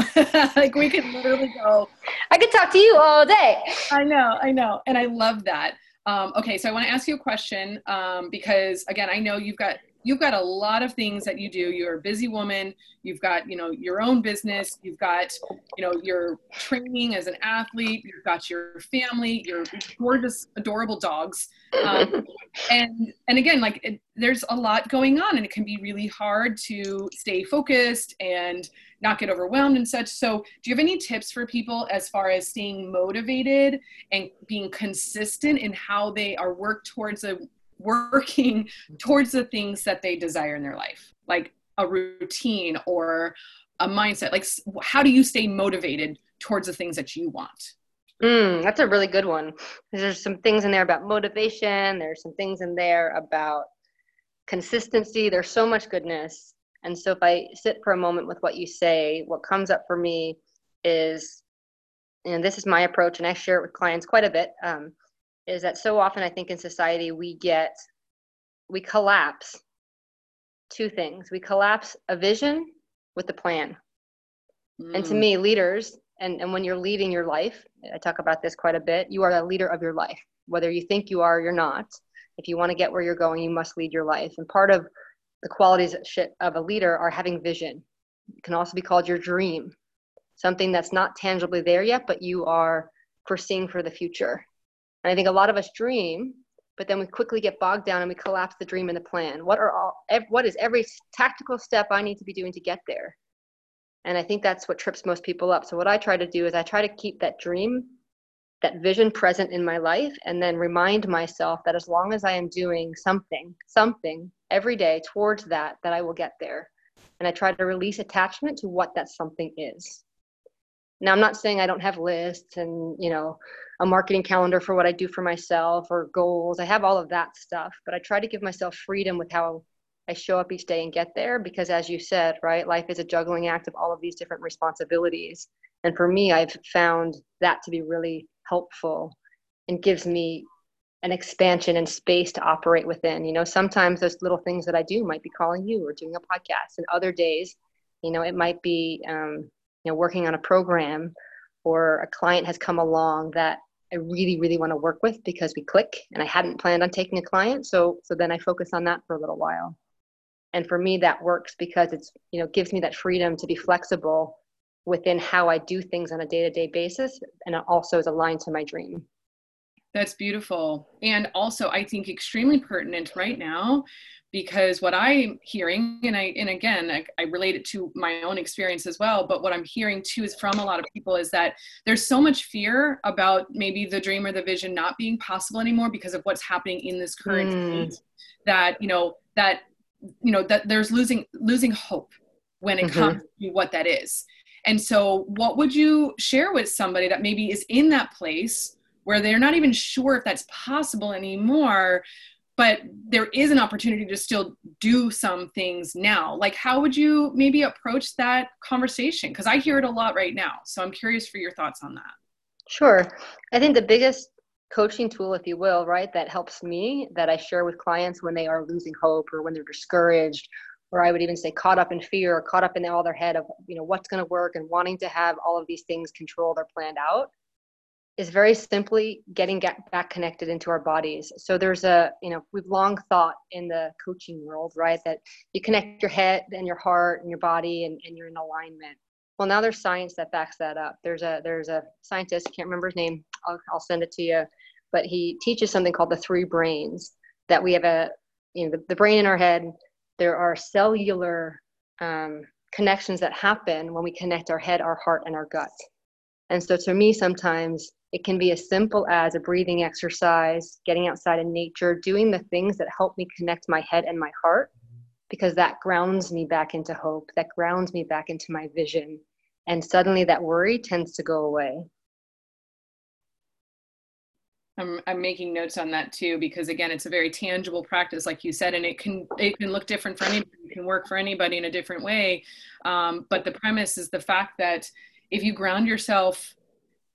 Like we could literally go. I could talk to you all day. I know, I know. And I love that. Um, okay, so I want to ask you a question um, because again, I know you've got you've got a lot of things that you do. You're a busy woman. You've got, you know, your own business. You've got, you know, your training as an athlete. You've got your family, your gorgeous, adorable dogs. Um, And and again, like it, there's a lot going on, and it can be really hard to stay focused and not get overwhelmed and such. So do you have any tips for people as far as staying motivated and being consistent in how they are work towards a, working towards the things that they desire in their life, like a routine or a mindset? Like, how do you stay motivated towards the things that you want? Mm, that's a really good one. There's some things in there about motivation. There's some things in there about consistency. There's so much goodness. And so if I sit for a moment with what you say, what comes up for me is, and this is my approach, and I share it with clients quite a bit, um, is that so often I think in society we get, we collapse two things. We collapse a vision with a plan. Mm. And to me, leaders, And and when you're leading your life, I talk about this quite a bit, you are the leader of your life. Whether you think you are or you're not, if you want to get where you're going, you must lead your life. And part of the qualities of a leader are having vision. It can also be called your dream, something that's not tangibly there yet, but you are foreseeing for the future. And I think a lot of us dream, but then we quickly get bogged down and we collapse the dream and the plan. What are all, what is every tactical step I need to be doing to get there? And I think that's what trips most people up. So what I try to do is I try to keep that dream, that vision present in my life, and then remind myself that as long as I am doing something, something every day towards that, that I will get there. And I try to release attachment to what that something is. Now, I'm not saying I don't have lists and, you know, a marketing calendar for what I do for myself or goals. I have all of that stuff, but I try to give myself freedom with how I show up each day and get there, because as you said, right, life is a juggling act of all of these different responsibilities. And for me, I've found that to be really helpful and gives me an expansion and space to operate within. You know, sometimes those little things that I do might be calling you or doing a podcast, and other days, you know, it might be, um, you know, working on a program, or a client has come along that I really, really want to work with because we click, and I hadn't planned on taking a client. So, so then I focus on that for a little while. And for me, that works because it's, you know, gives me that freedom to be flexible within how I do things on a day-to-day basis. And it also is aligned to my dream. That's beautiful. And also, I think, extremely pertinent right now, because what I'm hearing, and I, and again, I, I relate it to my own experience as well, but what I'm hearing too is from a lot of people is that there's so much fear about maybe the dream or the vision not being possible anymore because of what's happening in this current mm. state, that, you know, that, you know, that there's losing, losing hope when it mm-hmm. comes to what that is. And so what would you share with somebody that maybe is in that place where they're not even sure if that's possible anymore, but there is an opportunity to still do some things now? Like, how would you maybe approach that conversation? Because I hear it a lot right now. So I'm curious for your thoughts on that. Sure. I think the biggest coaching tool, if you will, right, that helps me, that I share with clients when they are losing hope or when they're discouraged, or I would even say caught up in fear or caught up in all their head of, you know, what's going to work and wanting to have all of these things controlled or planned out, is very simply getting get back connected into our bodies. So there's a, you know, we've long thought in the coaching world, right, that you connect your head and your heart and your body, and, and you're in alignment. Well, now there's science that backs that up. There's a there's a scientist, I can't remember his name, I'll, I'll send it to you, but he teaches something called the three brains, that we have a, you know, the, the brain in our head, there are cellular um, connections that happen when we connect our head, our heart, and our gut. And so to me, sometimes it can be as simple as a breathing exercise, getting outside in nature, doing the things that help me connect my head and my heart, because that grounds me back into hope, that grounds me back into my vision. And suddenly that worry tends to go away. I'm, I'm making notes on that too, because again, it's a very tangible practice, like you said, and it can, it can look different for anybody. It can work for anybody in a different way. Um, but the premise is the fact that if you ground yourself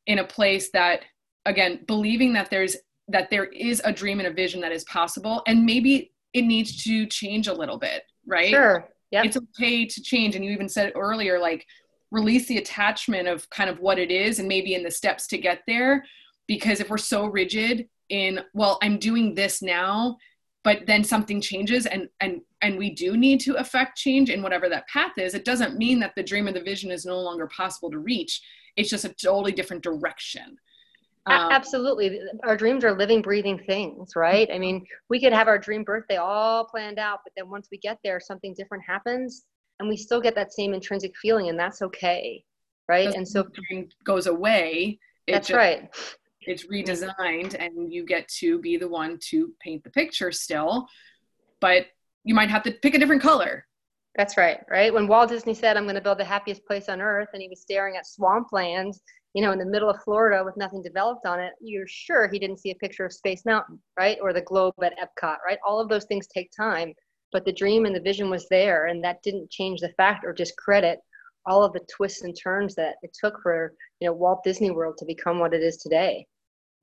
in a place that, again, believing that there's, that there is a dream and a vision that is possible, and maybe it needs to change a little bit, right? Sure. Yep. It's okay to change. And you even said earlier, like, release the attachment of kind of what it is and maybe in the steps to get there. Because if we're so rigid in, well, I'm doing this now, but then something changes, and, and, and we do need to affect change in whatever that path is, it doesn't mean that the dream or the vision is no longer possible to reach. It's just a totally different direction. Um, Absolutely. Our dreams are living, breathing things, right? I mean, we could have our dream birthday all planned out, but then once we get there, something different happens and we still get that same intrinsic feeling, and that's okay. Right. Doesn't and so goes away. It that's just, right. It's redesigned and you get to be the one to paint the picture still, but you might have to pick a different color. That's right. Right. When Walt Disney said, "I'm going to build the happiest place on earth," and he was staring at swampland, you know, in the middle of Florida with nothing developed on it, you're sure he didn't see a picture of Space Mountain, right? Or the globe at Epcot, right? All of those things take time, but the dream and the vision was there, and that didn't change the fact or discredit all of the twists and turns that it took for, you know, Walt Disney World to become what it is today.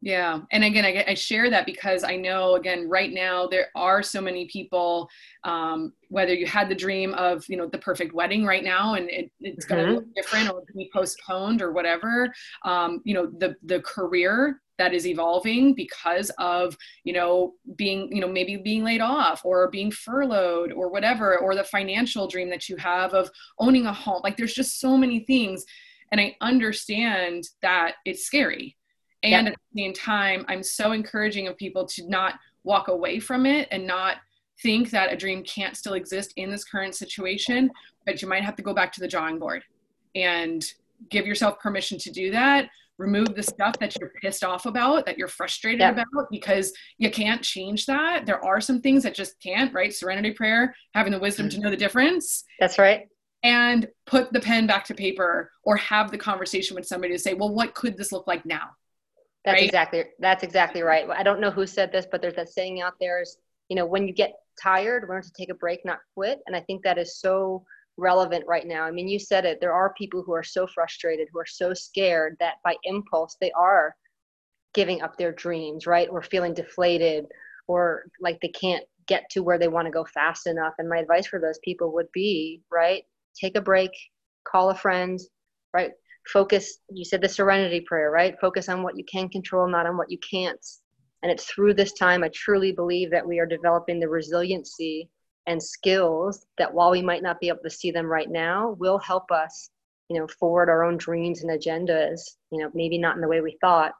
Yeah. And again, I, I share that because I know, again, right now, there are so many people, um, whether you had the dream of, you know, the perfect wedding right now, and it, it's mm-hmm. going to look different or be postponed or whatever, um, you know, the, the career that is evolving because of, you know, being, you know, maybe being laid off or being furloughed or whatever, or the financial dream that you have of owning a home. Like, there's just so many things. And I understand that it's scary. And yep. at the same time, I'm so encouraging of people to not walk away from it and not think that a dream can't still exist in this current situation, but you might have to go back to the drawing board and give yourself permission to do that. Remove the stuff that you're pissed off about, that you're frustrated yep. about, because you can't change that. There are some things that just can't, right? Serenity prayer, having the wisdom to know the difference. That's right. And put the pen back to paper or have the conversation with somebody to say, well, what could this look like now? That's right? exactly, that's exactly right. I don't know who said this, but there's that saying out there is, you know, when you get tired, learn to take a break, not quit. And I think that is so relevant right now. I mean, you said it, there are people who are so frustrated, who are so scared that by impulse, they are giving up their dreams, right? Or feeling deflated or like they can't get to where they want to go fast enough. And my advice for those people would be, right, take a break, call a friend, right? Focus, you said the serenity prayer, right? Focus on what you can control, not on what you can't. And it's through this time, I truly believe that we are developing the resiliency and skills that, while we might not be able to see them right now, will help us, you know, forward our own dreams and agendas, you know, maybe not in the way we thought,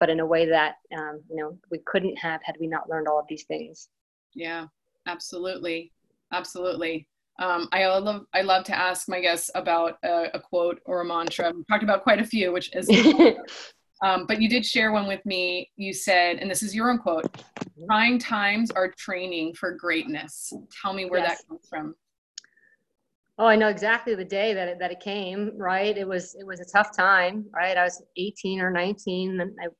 but in a way that, um, you know, we couldn't have had we not learned all of these things. Yeah, absolutely. Absolutely. Um, I love I love to ask my guests about a, a quote or a mantra. We've talked about quite a few, which is, um, but you did share one with me. You said, and this is your own quote, "Trying times are training for greatness." Tell me where yes. that comes from. Oh, I know exactly the day that it, that it came. Right, it was it was a tough time. Right, I was eighteen or nineteen, and I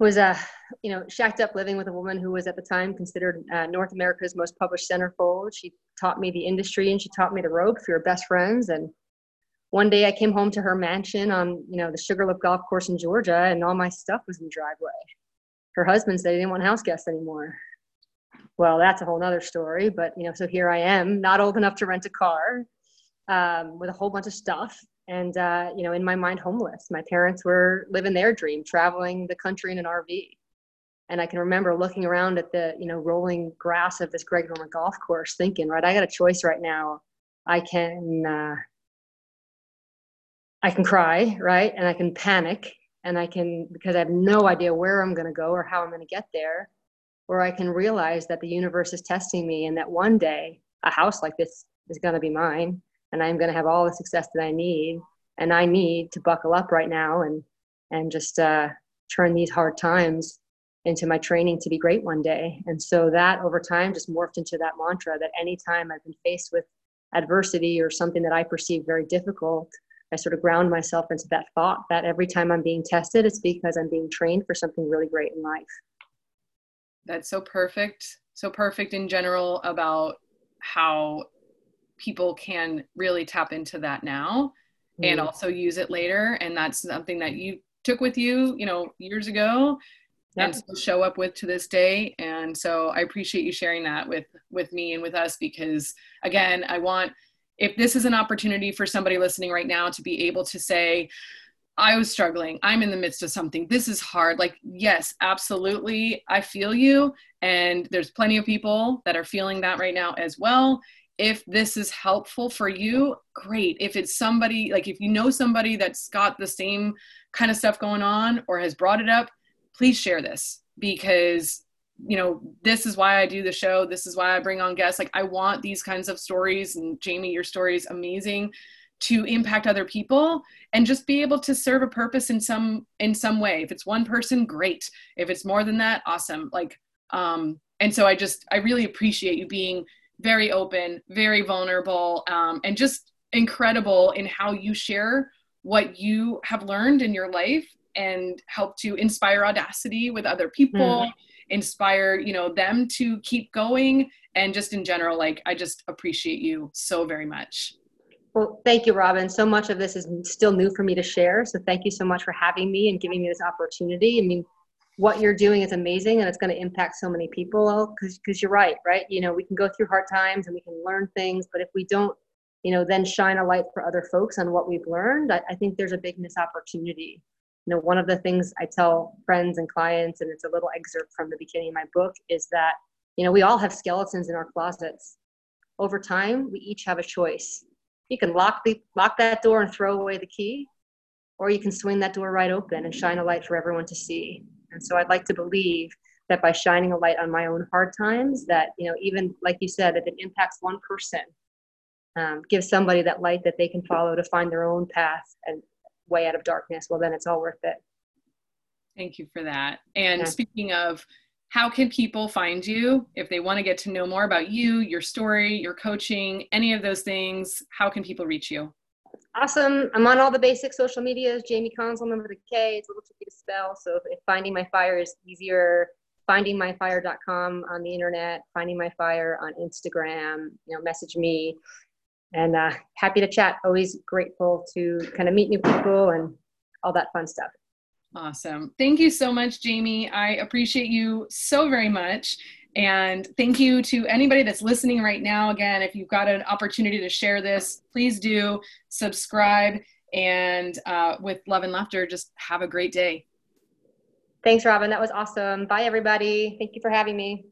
was uh, you know, shacked up living with a woman who was at the time considered uh, North America's most published centerfold. She taught me the industry and she taught me the ropes. We were best friends. And one day I came home to her mansion on, you know, the Sugarloaf golf course in Georgia, and all my stuff was in the driveway. Her husband said he didn't want house guests anymore. Well, that's a whole nother story, but you know, so here I am, not old enough to rent a car, um, with a whole bunch of stuff. And, uh, you know, in my mind, homeless. My parents were living their dream, traveling the country in an R V. And I can remember looking around at the, you know, rolling grass of this Greg Norman golf course thinking, right, I got a choice right now. I can, uh, I can cry, right? And I can panic, and I can, because I have no idea where I'm going to go or how I'm going to get there. Or I can realize that the universe is testing me, and that one day a house like this is going to be mine. And I'm going to have all the success that I need, and I need to buckle up right now and and just uh, turn these hard times into my training to be great one day. And so that over time just morphed into that mantra that anytime I've been faced with adversity or something that I perceive very difficult, I sort of ground myself into that thought that every time I'm being tested, it's because I'm being trained for something really great in life. That's so perfect. So perfect in general about how people can really tap into that now mm. and also use it later. And that's something that you took with you, you know, years ago yep. and still show up with to this day. And so I appreciate you sharing that with, with me and with us, because again, I want, if this is an opportunity for somebody listening right now to be able to say, I was struggling, I'm in the midst of something, this is hard. Like, yes, absolutely. I feel you. And there's plenty of people that are feeling that right now as well. if this is helpful for you, great. If it's somebody, like if you know somebody that's got the same kind of stuff going on or has brought it up, please share this, because, you know, this is why I do the show. This is why I bring on guests. Like, I want these kinds of stories, and Jamie, your story is amazing, to impact other people and just be able to serve a purpose in some, in some way. If it's one person, great. If it's more than that, awesome. Like, um, and so I just, I really appreciate you being very open, very vulnerable, um, and just incredible in how you share what you have learned in your life and help to inspire audacity with other people, mm. inspire, you know, them to keep going. And just in general, like, I just appreciate you so very much. Well, thank you, Robin. So much of this is still new for me to share. So thank you so much for having me and giving me this opportunity. I mean, what you're doing is amazing, and it's going to impact so many people, because because you're right, right? You know, we can go through hard times and we can learn things, but if we don't, you know, then shine a light for other folks on what we've learned, I, I think there's a big missed opportunity. You know, one of the things I tell friends and clients, and it's a little excerpt from the beginning of my book, is that, you know, we all have skeletons in our closets. Over time, we each have a choice. You can lock the lock that door and throw away the key, or you can swing that door right open and shine a light for everyone to see. And so I'd like to believe that by shining a light on my own hard times, that, you know, even like you said, if it impacts one person, um, give somebody that light that they can follow to find their own path and way out of darkness, well, then it's all worth it. Thank you for that. And yeah. Speaking of, how can people find you if they want to get to know more about you, your story, your coaching, any of those things? How can people reach you? Awesome. I'm on all the basic social medias. Jamie Consulman with a K. It's a little tricky to spell. So if, if Finding My Fire is easier, finding my fire dot com on the internet, Finding My Fire on Instagram, you know, message me, and uh, happy to chat. Always grateful to kind of meet new people and all that fun stuff. Awesome. Thank you so much, Jamie. I appreciate you so very much. And thank you to anybody that's listening right now. Again, if you've got an opportunity to share this, please do subscribe. And uh, with love and laughter, just have a great day. Thanks, Robin. That was awesome. Bye, everybody. Thank you for having me.